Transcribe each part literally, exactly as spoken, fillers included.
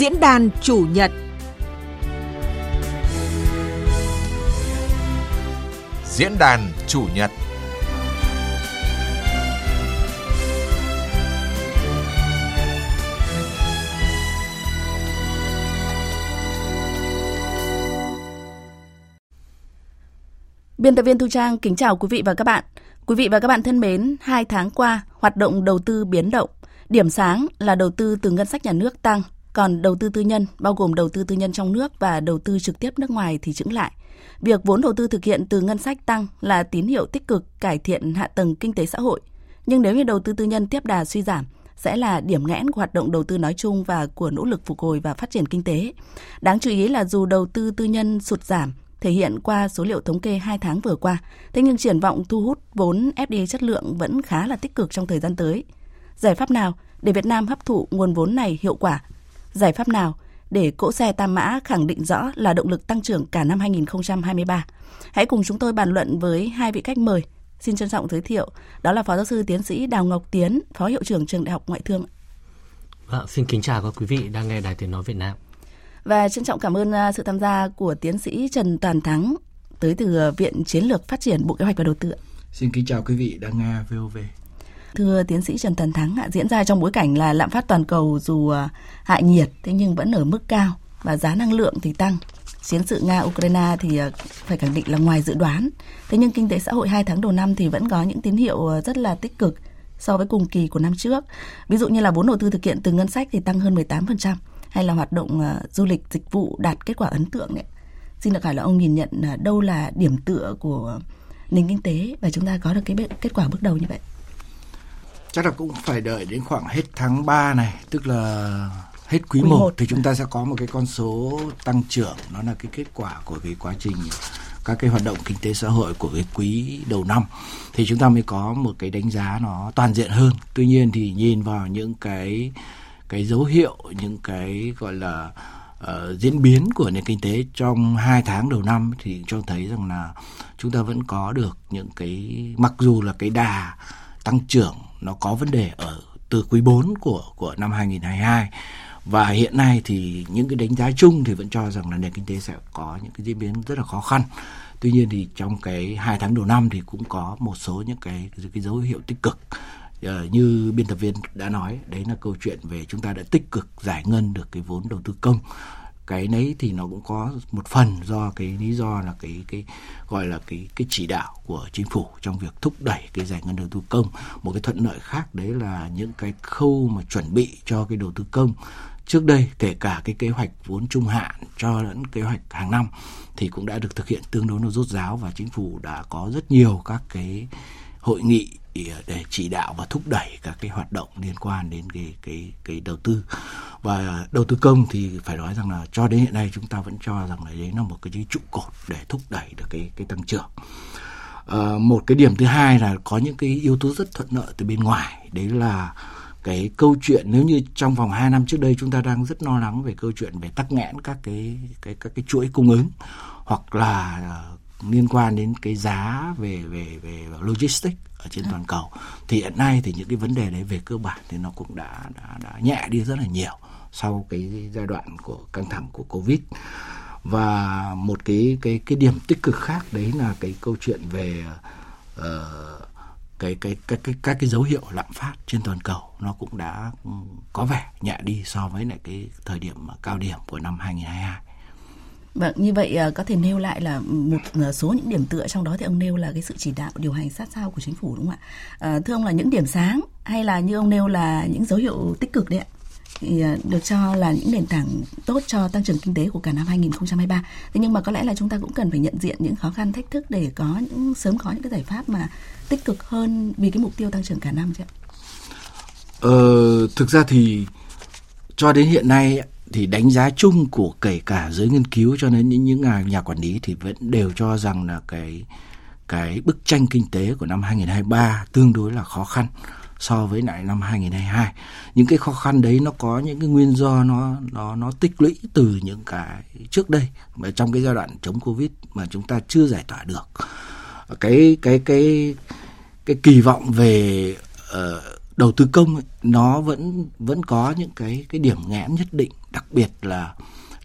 Diễn đàn Chủ nhật. Diễn đàn Chủ nhật. Biên tập viên Thu Trang kính chào quý vị và các bạn. Quý vị và các bạn thân mến, hai tháng qua, hoạt động đầu tư biến động. Điểm sáng là đầu tư từ ngân sách nhà nước tăng, còn đầu tư tư nhân, bao gồm đầu tư tư nhân trong nước và đầu tư trực tiếp nước ngoài thì chững lại. Việc vốn đầu tư thực hiện từ ngân sách tăng là tín hiệu tích cực cải thiện hạ tầng kinh tế xã hội. Nhưng nếu như đầu tư tư nhân tiếp đà suy giảm, sẽ là điểm nghẽn của hoạt động đầu tư nói chung và của nỗ lực phục hồi và phát triển kinh tế. Đáng chú ý là dù đầu tư tư nhân sụt giảm, thể hiện qua số liệu thống kê hai tháng vừa qua, thế nhưng triển vọng thu hút vốn ép đê i chất lượng vẫn khá là tích cực trong thời gian tới. Giải pháp nào để Việt Nam hấp thụ nguồn vốn này hiệu quả? Giải pháp nào để cỗ xe Tam Mã khẳng định rõ là động lực tăng trưởng cả năm hai không hai ba? Hãy cùng chúng tôi bàn luận với hai vị khách mời. Xin trân trọng giới thiệu, đó là Phó Giáo sư Tiến sĩ Đào Ngọc Tiến, Phó Hiệu trưởng Trường Đại học Ngoại thương. À, xin kính chào các quý vị đang nghe Đài Tiếng Nói Việt Nam. Và trân trọng cảm ơn sự tham gia của Tiến sĩ Trần Toàn Thắng, tới từ Viện Chiến lược Phát triển Bộ Kế hoạch và Đầu tư. Xin kính chào quý vị đang nghe vê o vê. Thưa Tiến sĩ Trần Toàn Thắng, diễn ra trong bối cảnh là lạm phát toàn cầu dù hạ nhiệt, thế nhưng vẫn ở mức cao và giá năng lượng thì tăng. Chiến sự Nga-Ukraine thì phải khẳng định là ngoài dự đoán. Thế nhưng kinh tế xã hội hai tháng đầu năm thì vẫn có những tín hiệu rất là tích cực so với cùng kỳ của năm trước. Ví dụ như là vốn đầu tư thực hiện từ ngân sách thì tăng hơn mười tám phần trăm. Hay là hoạt động uh, du lịch dịch vụ đạt kết quả ấn tượng đấy. Xin được hỏi là ông nhìn nhận uh, đâu là điểm tựa của nền kinh tế và chúng ta có được cái b- kết quả bước đầu như vậy? Chắc là cũng phải đợi đến khoảng hết tháng ba này, tức là hết quý một thì chúng ta sẽ có một cái con số tăng trưởng, nó là cái kết quả của cái quá trình các cái hoạt động kinh tế xã hội của cái quý đầu năm, thì chúng ta mới có một cái đánh giá nó toàn diện hơn. Tuy nhiên thì nhìn vào những cái cái dấu hiệu, những cái gọi là uh, diễn biến của nền kinh tế trong hai tháng đầu năm thì cho thấy rằng là chúng ta vẫn có được những cái, mặc dù là cái đà tăng trưởng nó có vấn đề ở từ quý bốn của của năm hai không hai hai, và hiện nay thì những cái đánh giá chung thì vẫn cho rằng là nền kinh tế sẽ có những cái diễn biến rất là khó khăn. Tuy nhiên thì trong cái hai tháng đầu năm thì cũng có một số những cái cái dấu hiệu tích cực. Như biên tập viên đã nói, đấy là câu chuyện về chúng ta đã tích cực giải ngân được cái vốn đầu tư công. Cái đấy thì nó cũng có một phần do cái lý do là cái cái gọi là cái cái chỉ đạo của chính phủ trong việc thúc đẩy cái giải ngân đầu tư công. Một cái thuận lợi khác đấy là những cái khâu mà chuẩn bị cho cái đầu tư công. Trước đây kể cả cái kế hoạch vốn trung hạn cho lẫn kế hoạch hàng năm thì cũng đã được thực hiện tương đối nó rốt ráo, và chính phủ đã có rất nhiều các cái hội nghị để chỉ đạo và thúc đẩy các cái hoạt động liên quan đến cái cái cái đầu tư và đầu tư công. Thì phải nói rằng là cho đến hiện nay chúng ta vẫn cho rằng là đấy là một cái trụ cột để thúc đẩy được cái cái tăng trưởng. À, một cái điểm thứ hai là có những cái yếu tố rất thuận lợi từ bên ngoài, đấy là cái câu chuyện nếu như trong vòng hai năm trước đây chúng ta đang rất lo lắng về câu chuyện về tắc nghẽn các cái cái các cái chuỗi cung ứng, hoặc là liên quan đến cái giá về về về logistics ở trên toàn cầu, thì hiện nay thì những cái vấn đề đấy về cơ bản thì nó cũng đã đã, đã nhẹ đi rất là nhiều sau cái giai đoạn của căng thẳng của Covid. Và một cái cái cái điểm tích cực khác đấy là cái câu chuyện về uh, cái cái các cái các cái dấu hiệu lạm phát trên toàn cầu nó cũng đã có vẻ nhẹ đi so với lại cái thời điểm cao điểm của năm hai không hai hai. Vâng, như vậy có thể nêu lại là một số những điểm tựa, trong đó thì ông nêu là cái sự chỉ đạo điều hành sát sao của chính phủ, đúng không ạ? À, thưa ông, là những điểm sáng hay là như ông nêu là những dấu hiệu tích cực đấy ạ, thì được cho là những nền tảng tốt cho tăng trưởng kinh tế của cả năm hai không hai ba. Thế nhưng mà có lẽ là chúng ta cũng cần phải nhận diện những khó khăn, thách thức để có những sớm có những cái giải pháp mà tích cực hơn vì cái mục tiêu tăng trưởng cả năm chứ ạ? Ờ, thực ra thì cho đến hiện nay thì đánh giá chung của kể cả giới nghiên cứu cho đến những những nhà, nhà quản lý thì vẫn đều cho rằng là cái cái bức tranh kinh tế của năm hai không hai ba tương đối là khó khăn so với lại năm hai không hai hai. Những cái khó khăn đấy nó có những cái nguyên do nó nó nó tích lũy từ những cái trước đây mà trong cái giai đoạn chống Covid mà chúng ta chưa giải tỏa được. Cái cái cái cái kỳ vọng về uh, đầu tư công ấy, nó vẫn vẫn có những cái cái điểm nghẽn nhất định, đặc biệt là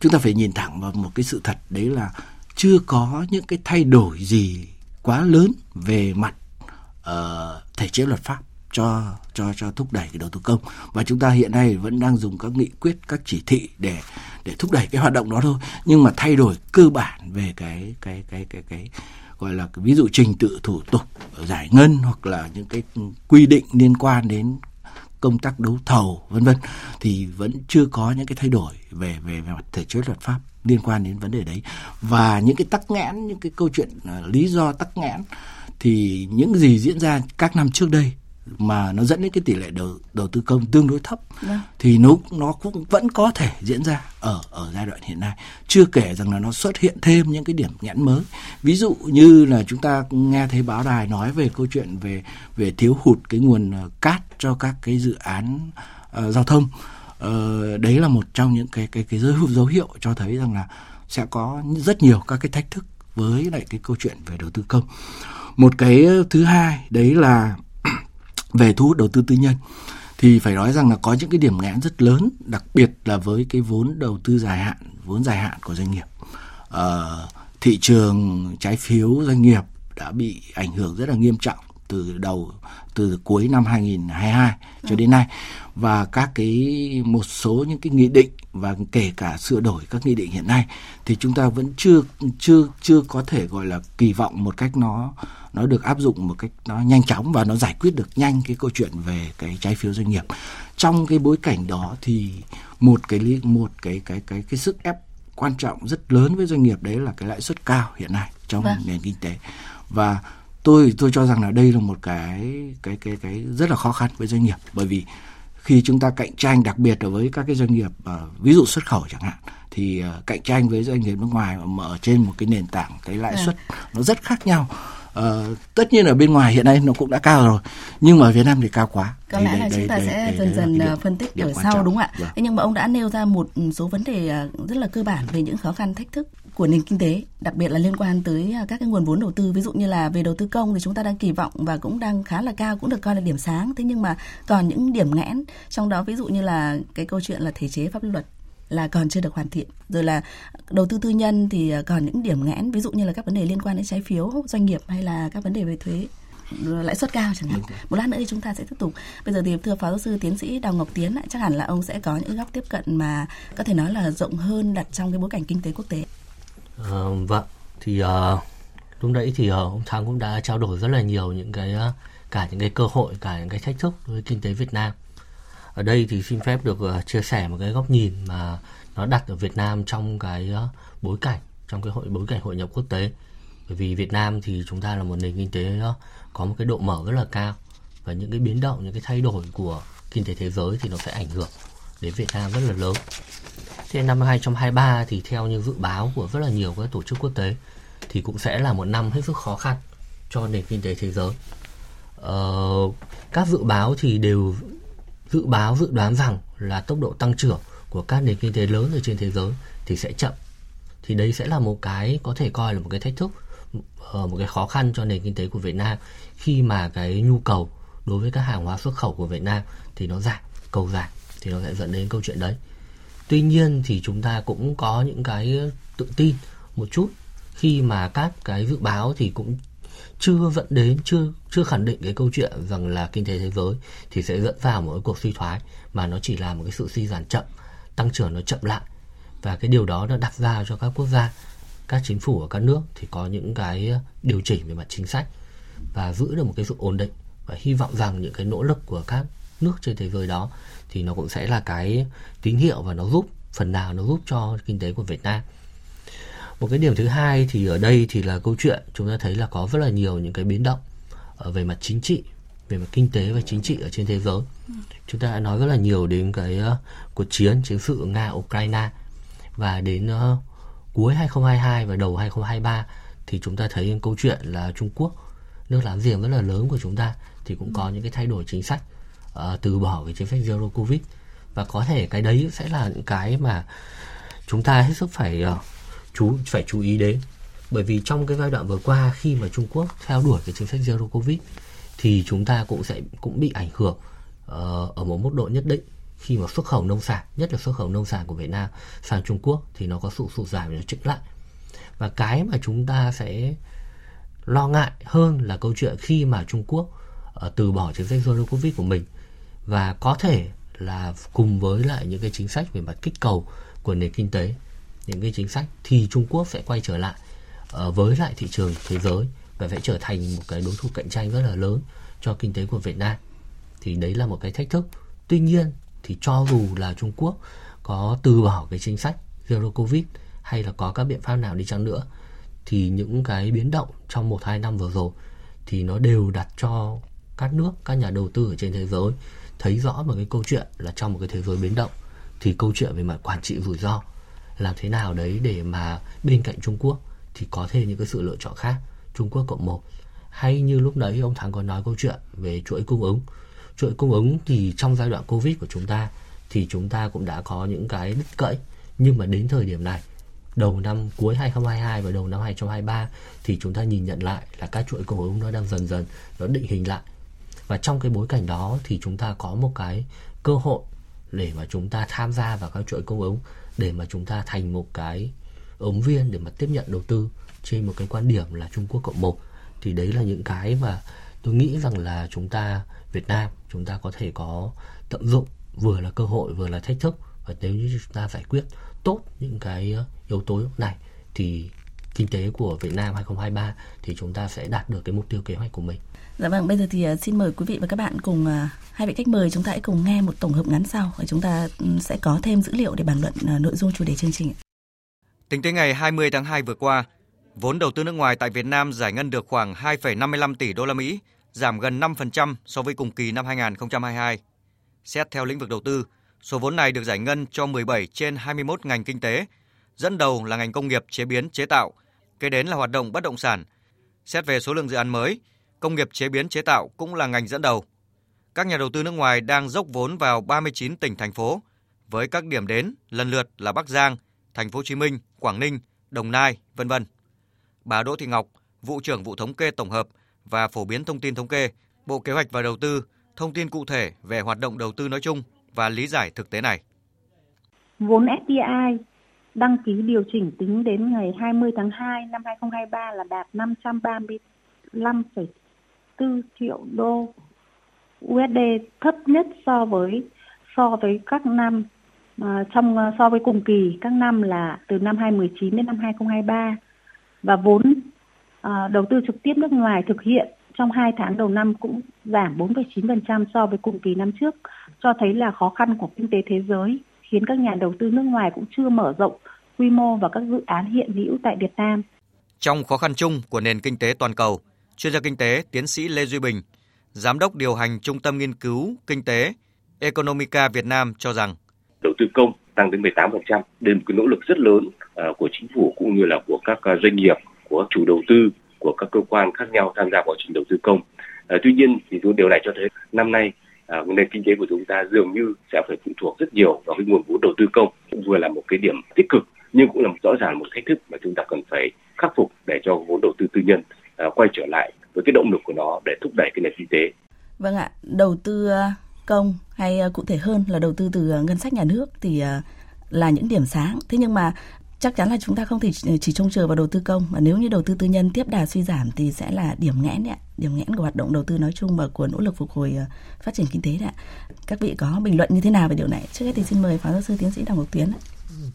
chúng ta phải nhìn thẳng vào một cái sự thật, đấy là chưa có những cái thay đổi gì quá lớn về mặt uh, thể chế luật pháp cho cho cho thúc đẩy cái đầu tư công, và chúng ta hiện nay vẫn đang dùng các nghị quyết, các chỉ thị để để thúc đẩy cái hoạt động đó thôi. Nhưng mà thay đổi cơ bản về cái cái cái cái cái gọi là cái, ví dụ trình tự thủ tục giải ngân hoặc là những cái quy định liên quan đến công tác đấu thầu vân vân, thì vẫn chưa có những cái thay đổi về về về mặt thể chế luật pháp liên quan đến vấn đề đấy. Và những cái tắc nghẽn, những cái câu chuyện uh, lý do tắc nghẽn thì những gì diễn ra các năm trước đây mà nó dẫn đến cái tỷ lệ đầu đầu tư công tương đối thấp, yeah. thì nó nó cũng vẫn có thể diễn ra ở ở giai đoạn hiện nay. Chưa kể rằng là nó xuất hiện thêm những cái điểm nghẽn mới. Ví dụ như là chúng ta nghe thấy báo đài nói về câu chuyện về về thiếu hụt cái nguồn cát cho các cái dự án uh, giao thông. Uh, đấy là một trong những cái cái cái dấu hiệu cho thấy rằng là sẽ có rất nhiều các cái thách thức với lại cái câu chuyện về đầu tư công. Một cái thứ hai đấy là về thu hút đầu tư tư nhân, thì phải nói rằng là có những cái điểm nghẽn rất lớn, đặc biệt là với cái vốn đầu tư dài hạn, vốn dài hạn của doanh nghiệp. Ờ, thị trường trái phiếu doanh nghiệp đã bị ảnh hưởng rất là nghiêm trọng từ đầu từ cuối năm hai nghìn hai mươi hai cho đến nay, và các cái một số những cái nghị định và kể cả sửa đổi các nghị định hiện nay thì chúng ta vẫn chưa chưa chưa có thể gọi là kỳ vọng một cách nó nó được áp dụng một cách nó nhanh chóng và nó giải quyết được nhanh cái câu chuyện về cái trái phiếu doanh nghiệp. Trong cái bối cảnh đó thì một cái một cái cái cái cái sức ép quan trọng rất lớn với doanh nghiệp đấy là cái lãi suất cao hiện nay trong vâng. nền kinh tế, và tôi tôi cho rằng là đây là một cái cái cái cái rất là khó khăn với doanh nghiệp, bởi vì khi chúng ta cạnh tranh, đặc biệt là với các cái doanh nghiệp uh, ví dụ xuất khẩu chẳng hạn, thì uh, cạnh tranh với doanh nghiệp nước ngoài mà ở trên một cái nền tảng cái lãi suất nó rất khác nhau. Uh, tất nhiên ở bên ngoài hiện nay nó cũng đã cao rồi, nhưng mà ở Việt Nam thì cao quá. Có lẽ là chúng ta đây, sẽ đây, dần đây dần điểm, phân tích ở sau trọng. Đúng không ạ? Dạ. Nhưng mà ông đã nêu ra một số vấn đề rất là cơ bản về những khó khăn thách thức của nền kinh tế, đặc biệt là liên quan tới các cái nguồn vốn đầu tư, ví dụ như là về đầu tư công thì chúng ta đang kỳ vọng và cũng đang khá là cao, cũng được coi là điểm sáng. Thế nhưng mà còn những điểm nghẽn, trong đó ví dụ như là cái câu chuyện là thể chế pháp luật là còn chưa được hoàn thiện, rồi là đầu tư tư nhân thì còn những điểm nghẽn, ví dụ như là các vấn đề liên quan đến trái phiếu doanh nghiệp hay là các vấn đề về thuế lãi suất cao chẳng hạn. Một lát nữa thì chúng ta sẽ tiếp tục. Bây giờ thì thưa Phó Giáo sư Tiến sĩ Đào Ngọc Tiến, chắc hẳn là ông sẽ có những góc tiếp cận mà có thể nói là rộng hơn đặt trong cái bối cảnh kinh tế quốc tế. À, vâng, thì uh, lúc nãy thì uh, ông Thắng cũng đã trao đổi rất là nhiều những cái uh, cả những cái cơ hội, cả những cái thách thức với kinh tế Việt Nam. Ở đây thì xin phép được uh, chia sẻ một cái góc nhìn mà nó đặt ở Việt Nam trong cái uh, bối cảnh, trong cái hội, bối cảnh hội nhập quốc tế. Bởi vì Việt Nam thì chúng ta là một nền kinh tế uh, có một cái độ mở rất là cao, và những cái biến động, những cái thay đổi của kinh tế thế giới thì nó sẽ ảnh hưởng đến Việt Nam rất là lớn. Thế năm hai không hai ba thì theo như dự báo của rất là nhiều các tổ chức quốc tế thì cũng sẽ là một năm hết sức khó khăn cho nền kinh tế thế giới. Ờ, các dự báo thì đều dự báo, dự đoán rằng là tốc độ tăng trưởng của các nền kinh tế lớn ở trên thế giới thì sẽ chậm. Thì đấy sẽ là một cái có thể coi là một cái thách thức, một cái khó khăn cho nền kinh tế của Việt Nam, khi mà cái nhu cầu đối với các hàng hóa xuất khẩu của Việt Nam thì nó giảm, cầu giảm thì nó sẽ dẫn đến câu chuyện đấy. Tuy nhiên thì chúng ta cũng có những cái tự tin một chút khi mà các cái dự báo thì cũng chưa dẫn đến, chưa chưa khẳng định cái câu chuyện rằng là kinh tế thế giới thì sẽ dẫn vào một cái cuộc suy thoái, mà nó chỉ là một cái sự suy giảm chậm, tăng trưởng nó chậm lại. Và cái điều đó nó đặt ra cho các quốc gia, các chính phủ ở các nước thì có những cái điều chỉnh về mặt chính sách và giữ được một cái sự ổn định, và hy vọng rằng những cái nỗ lực của các nước trên thế giới đó thì nó cũng sẽ là cái tín hiệu và nó giúp phần nào nó giúp cho kinh tế của Việt Nam. Một cái điểm thứ hai thì ở đây thì là câu chuyện chúng ta thấy là có rất là nhiều những cái biến động về mặt chính trị, về mặt kinh tế và chính trị ở trên thế giới. Chúng ta đã nói rất là nhiều đến cái cuộc chiến, chiến sự Nga-Ukraine, và đến cuối hai không hai hai và đầu hai không hai ba thì chúng ta thấy câu chuyện là Trung Quốc, nước láng giềng rất là lớn của chúng ta, thì cũng có những cái thay đổi chính sách, Uh, từ bỏ cái chính sách Zero Covid, và có thể cái đấy sẽ là những cái mà chúng ta hết sức phải uh, chú phải chú ý đến. Bởi vì trong cái giai đoạn vừa qua, khi mà Trung Quốc theo đuổi cái chính sách Zero Covid thì chúng ta cũng sẽ cũng bị ảnh hưởng ở một mức độ nhất định khi mà xuất khẩu nông sản, nhất là xuất khẩu nông sản của Việt Nam sang Trung Quốc thì nó có sự sụt giảm và nó chững lại. Và cái mà chúng ta sẽ lo ngại hơn là câu chuyện khi mà Trung Quốc từ bỏ chính sách Zero Covid của mình, và có thể là cùng với lại những cái chính sách về mặt kích cầu của nền kinh tế, những cái chính sách thì Trung Quốc sẽ quay trở lại với lại thị trường thế giới và sẽ trở thành một cái đối thủ cạnh tranh rất là lớn cho kinh tế của Việt Nam. Thì đấy là một cái thách thức. Tuy nhiên thì cho dù là Trung Quốc có từ bỏ cái chính sách Zero Covid hay là có các biện pháp nào đi chăng nữa thì những cái biến động trong một hai năm vừa rồi thì nó đều đặt cho các nước, các nhà đầu tư ở trên thế giới thấy rõ một cái câu chuyện là trong một cái thế giới biến động thì câu chuyện về mặt quản trị rủi ro, làm thế nào đấy để mà bên cạnh Trung Quốc thì có thêm những cái sự lựa chọn khác, Trung Quốc cộng một. Hay như lúc đấy ông Thắng có nói câu chuyện về chuỗi cung ứng. Chuỗi cung ứng thì trong giai đoạn Covid của chúng ta thì chúng ta cũng đã có những cái đứt gãy, nhưng mà đến thời điểm này, đầu năm cuối hai không hai hai và đầu năm hai không hai ba thì chúng ta nhìn nhận lại là các chuỗi cung ứng nó đang dần dần nó định hình lại. Và trong cái bối cảnh đó thì chúng ta có một cái cơ hội để mà chúng ta tham gia vào các chuỗi cung ứng, để mà chúng ta thành một cái ứng viên để mà tiếp nhận đầu tư trên một cái quan điểm là Trung Quốc cộng một. Thì đấy là những cái mà tôi nghĩ rằng là chúng ta, Việt Nam, chúng ta có thể có tận dụng vừa là cơ hội vừa là thách thức, và nếu như chúng ta giải quyết tốt những cái yếu tố này thì kinh tế của Việt Nam hai không hai ba thì chúng ta sẽ đạt được cái mục tiêu kế hoạch của mình. Dạ vâng, bây giờ thì xin mời quý vị và các bạn cùng hai vị khách mời chúng ta hãy cùng nghe một tổng hợp ngắn sau, và chúng ta sẽ có thêm dữ liệu để bàn luận nội dung chủ đề chương trình. Tính tới ngày hai mươi tháng hai vừa qua, vốn đầu tư nước ngoài tại Việt Nam giải ngân được khoảng hai phẩy năm mươi lăm tỷ đô la Mỹ, giảm gần năm phần trăm so với cùng kỳ năm hai không hai hai. Xét theo lĩnh vực đầu tư, số vốn này được giải ngân cho mười bảy trên hai mươi mốt ngành kinh tế, dẫn đầu là ngành công nghiệp chế biến chế tạo, kế đến là hoạt động bất động sản. Xét về số lượng dự án mới, công nghiệp chế biến chế tạo cũng là ngành dẫn đầu. Các nhà đầu tư nước ngoài đang dốc vốn vào ba mươi chín tỉnh thành phố với các điểm đến lần lượt là Bắc Giang, Thành phố Hồ Chí Minh, Quảng Ninh, Đồng Nai, vân vân. Bà Đỗ Thị Ngọc, vụ trưởng vụ thống kê tổng hợp và phổ biến thông tin thống kê, Bộ Kế hoạch và Đầu tư, thông tin cụ thể về hoạt động đầu tư nói chung và lý giải thực tế này. Vốn ép đê i đăng ký điều chỉnh tính đến ngày hai mươi tháng hai năm hai không hai ba là đạt năm trăm ba mươi lăm phẩy bốn triệu đô u ét đê, thấp nhất so với so với các năm trong so với cùng kỳ các năm là từ năm hai không một chín đến năm hai không hai ba, và vốn à, đầu tư trực tiếp nước ngoài thực hiện trong hai tháng đầu năm cũng giảm bốn phẩy chín phần trăm so với cùng kỳ năm trước, cho thấy là khó khăn của kinh tế thế giới khiến các nhà đầu tư nước ngoài cũng chưa mở rộng quy mô và các dự án hiện hữu tại Việt Nam. Trong khó khăn chung của nền kinh tế toàn cầu, chuyên gia kinh tế tiến sĩ Lê Duy Bình, giám đốc điều hành Trung tâm Nghiên cứu Kinh tế Economica Việt Nam cho rằng đầu tư công tăng đến mười tám phần trăm, đây là một cái nỗ lực rất lớn của chính phủ cũng như là của các doanh nghiệp, của chủ đầu tư, của các cơ quan khác nhau tham gia vào quá trình đầu tư công. Tuy nhiên thì điều này cho thấy năm nay nền kinh tế của chúng ta dường như sẽ phải phụ thuộc rất nhiều vào cái nguồn vốn đầu tư công, cũng vừa là một cái điểm tích cực nhưng cũng là rõ ràng một thách thức mà chúng ta cần phải khắc phục để cho vốn đầu tư tư nhân quay trở lại với cái động lực của nó để thúc đẩy cái nền kinh tế. Vâng ạ, đầu tư công hay cụ thể hơn là đầu tư từ ngân sách nhà nước thì là những điểm sáng. Thế nhưng mà chắc chắn là chúng ta không thể chỉ trông chờ vào đầu tư công, mà nếu như đầu tư tư nhân tiếp đà suy giảm thì sẽ là điểm nghẽn đấy ạ, điểm nghẽn của hoạt động đầu tư nói chung và của nỗ lực phục hồi phát triển kinh tế đấy ạ. Các vị có bình luận như thế nào về điều này? Trước hết thì xin mời Phó Giáo sư Tiến sĩ Đào Ngọc Tiến ạ.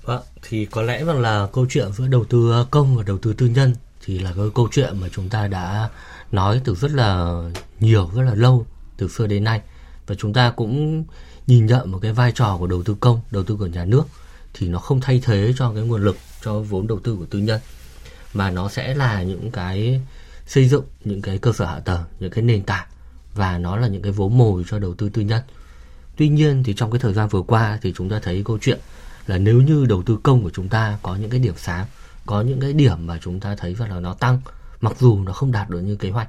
Vâng, thì có lẽ rằng là câu chuyện giữa đầu tư công và đầu tư tư nhân thì là cái câu chuyện mà chúng ta đã nói từ rất là nhiều, rất là lâu, từ xưa đến nay. Và chúng ta cũng nhìn nhận một cái vai trò của đầu tư công, đầu tư của nhà nước thì nó không thay thế cho cái nguồn lực, cho vốn đầu tư của tư nhân, mà nó sẽ là những cái xây dựng, những cái cơ sở hạ tầng, những cái nền tảng, và nó là những cái vốn mồi cho đầu tư tư nhân. Tuy nhiên thì trong cái thời gian vừa qua thì chúng ta thấy câu chuyện là nếu như đầu tư công của chúng ta có những cái điểm sáng, có những cái điểm mà chúng ta thấy rằng là nó tăng, mặc dù nó không đạt được như kế hoạch,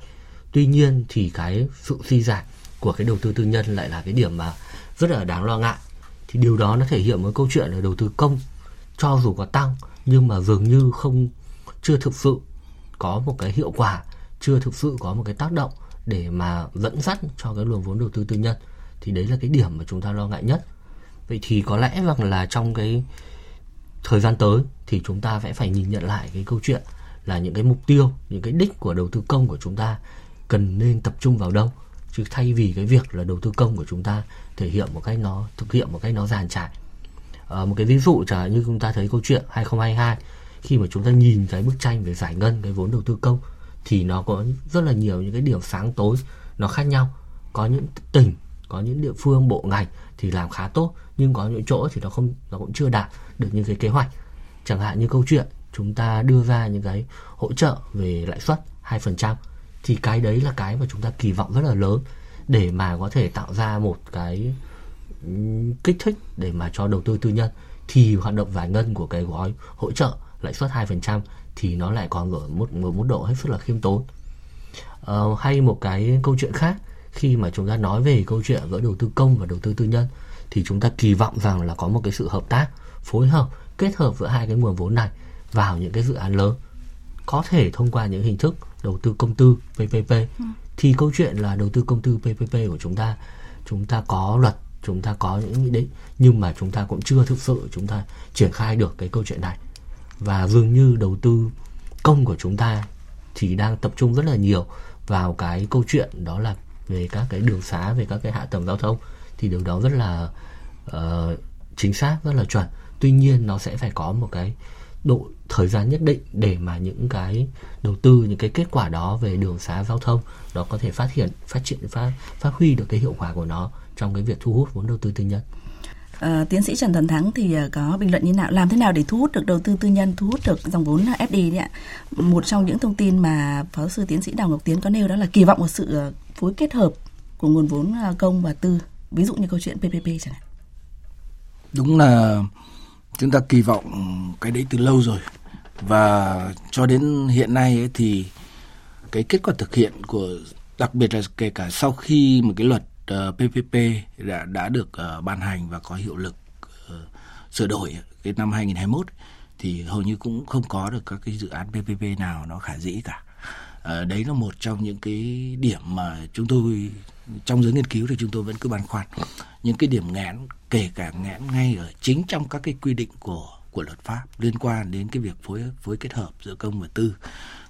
tuy nhiên thì cái sự suy giảm của cái đầu tư tư nhân lại là cái điểm mà rất là đáng lo ngại. Thì điều đó nó thể hiện một câu chuyện là đầu tư công cho dù có tăng nhưng mà dường như không, chưa thực sự có một cái hiệu quả, chưa thực sự có một cái tác động để mà dẫn dắt cho cái luồng vốn đầu tư tư nhân. Thì đấy là cái điểm mà chúng ta lo ngại nhất. Vậy thì có lẽ rằng là trong cái thời gian tới thì chúng ta sẽ phải nhìn nhận lại cái câu chuyện là những cái mục tiêu, những cái đích của đầu tư công của chúng ta cần nên tập trung vào đâu, chứ thay vì cái việc là đầu tư công của chúng ta thể hiện một cách nó thực hiện một cách nó giàn trải. À, một cái ví dụ chẳng hạn như chúng ta thấy câu chuyện hai không hai hai, khi mà chúng ta nhìn cái bức tranh về giải ngân cái vốn đầu tư công thì nó có rất là nhiều những cái điểm sáng tối nó khác nhau. Có những tỉnh, có những địa phương, bộ ngành thì làm khá tốt, nhưng có những chỗ thì nó không, nó cũng chưa đạt được những cái kế hoạch. Chẳng hạn như câu chuyện chúng ta đưa ra những cái hỗ trợ về lãi suất hai phần trăm, thì cái đấy là cái mà chúng ta kỳ vọng rất là lớn để mà có thể tạo ra một cái kích thích để mà cho đầu tư tư nhân, thì hoạt động giải ngân của cái gói hỗ trợ lãi suất hai phần trăm thì nó lại còn ở một, một mức độ hết sức là khiêm tốn. Ờ, hay một cái câu chuyện khác, khi mà chúng ta nói về câu chuyện giữa đầu tư công và đầu tư tư nhân thì chúng ta kỳ vọng rằng là có một cái sự hợp tác, phối hợp, kết hợp giữa hai cái nguồn vốn này vào những cái dự án lớn, có thể thông qua những hình thức đầu tư công tư pê pê pê. Ừ. Thì câu chuyện là đầu tư công tư pê pê pê của chúng ta, chúng ta có luật, chúng ta có những nghị định, nhưng mà chúng ta cũng chưa thực sự chúng ta triển khai được cái câu chuyện này. Và dường như đầu tư công của chúng ta thì đang tập trung rất là nhiều vào cái câu chuyện đó là về các cái đường xá, về các cái hạ tầng giao thông, thì điều đó rất là uh, chính xác, rất là chuẩn. Tuy nhiên nó sẽ phải có một cái độ thời gian nhất định để mà những cái đầu tư, những cái kết quả đó về đường xá giao thông nó có thể phát hiện, phát triển, phát, phát huy được cái hiệu quả của nó trong cái việc thu hút vốn đầu tư tư nhân. À, tiến sĩ Trần Toàn Thắng thì có bình luận như nào? Làm thế nào để thu hút được đầu tư tư nhân, thu hút được dòng vốn ép đê i ạ? Một trong những thông tin mà phó sư tiến sĩ Đào Ngọc Tiến có nêu đó là kỳ vọng vào sự phối kết hợp của nguồn vốn công và tư, ví dụ như câu chuyện pê pê pê chẳng hạn. Đúng là chúng ta kỳ vọng cái đấy từ lâu rồi, và cho đến hiện nay ấy thì cái kết quả thực hiện của, đặc biệt là kể cả sau khi một cái luật pê pê pê đã, đã được ban hành và có hiệu lực sửa đổi cái năm hai không hai mốt, thì hầu như cũng không có được các cái dự án pê pê pê nào nó khả dĩ cả. Đấy là một trong những cái điểm mà chúng tôi trong giới nghiên cứu thì chúng tôi vẫn cứ băn khoăn những cái điểm nghẽn, kể cả nghẽn ngay ở chính trong các cái quy định của của luật pháp liên quan đến cái việc phối phối kết hợp giữa công và tư.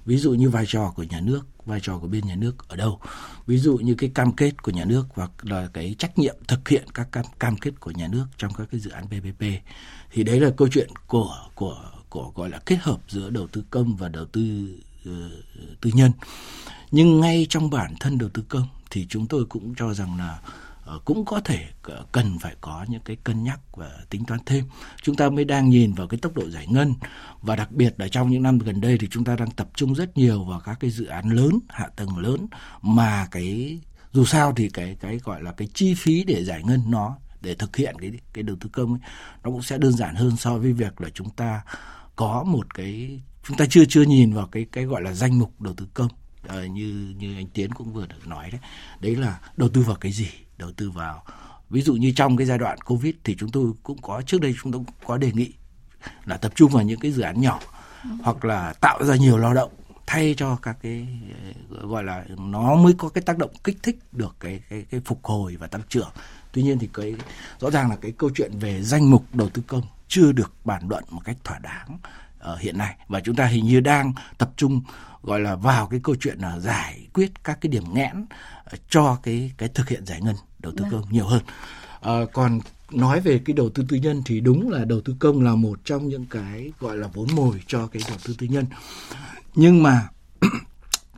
Ví dụ như vai trò của nhà nước, vai trò của bên nhà nước ở đâu, ví dụ như cái cam kết của nhà nước và là cái trách nhiệm thực hiện các cam, cam kết của nhà nước trong các cái dự án pê pê pê. Thì đấy là câu chuyện của của của gọi là kết hợp giữa đầu tư công và đầu tư uh, tư nhân. Nhưng ngay trong bản thân đầu tư công thì chúng tôi cũng cho rằng là cũng có thể cần phải có những cái cân nhắc và tính toán thêm. Chúng ta mới đang nhìn vào cái tốc độ giải ngân, và đặc biệt là trong những năm gần đây thì chúng ta đang tập trung rất nhiều vào các cái dự án lớn, hạ tầng lớn, mà cái dù sao thì cái cái gọi là cái chi phí để giải ngân nó, để thực hiện cái cái đầu tư công ấy, nó cũng sẽ đơn giản hơn so với việc là chúng ta có một cái chúng ta chưa chưa nhìn vào cái cái gọi là danh mục đầu tư công. À, như như anh Tiến cũng vừa được nói đấy, đấy là đầu tư vào cái gì, đầu tư vào ví dụ như trong cái giai đoạn Covid thì chúng tôi cũng có, trước đây chúng tôi cũng có đề nghị là tập trung vào những cái dự án nhỏ, hoặc là tạo ra nhiều lao động thay cho các cái gọi là nó mới có cái tác động kích thích được cái cái cái phục hồi và tăng trưởng. Tuy nhiên thì cái rõ ràng là cái câu chuyện về danh mục đầu tư công chưa được bàn luận một cách thỏa đáng ở hiện nay, và chúng ta hình như đang tập trung gọi là vào cái câu chuyện là giải quyết các cái điểm nghẽn cho cái cái thực hiện giải ngân đầu tư công nhiều hơn. À, còn nói về cái đầu tư tư nhân thì đúng là đầu tư công là một trong những cái gọi là vốn mồi cho cái đầu tư tư nhân, nhưng mà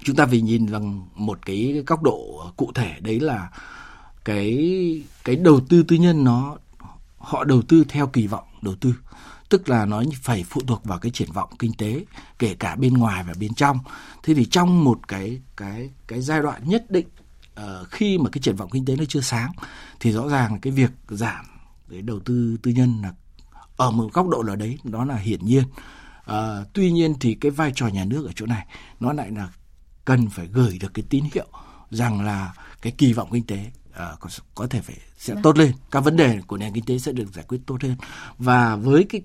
chúng ta phải nhìn rằng một cái góc độ cụ thể, đấy là cái cái đầu tư tư nhân nó họ đầu tư theo kỳ vọng đầu tư, tức là nó phải phụ thuộc vào cái triển vọng kinh tế, kể cả bên ngoài và bên trong. Thế thì trong một cái cái cái giai đoạn nhất định, uh, khi mà cái triển vọng kinh tế nó chưa sáng, thì rõ ràng cái việc giảm cái đầu tư tư nhân là ở một góc độ nào đấy đó là hiển nhiên. Uh, tuy nhiên thì cái vai trò nhà nước ở chỗ này nó lại là cần phải gửi được cái tín hiệu rằng là cái kỳ vọng kinh tế À, có, có thể phải sẽ tốt lên, các vấn đề của nền kinh tế sẽ được giải quyết tốt hơn. Và với cái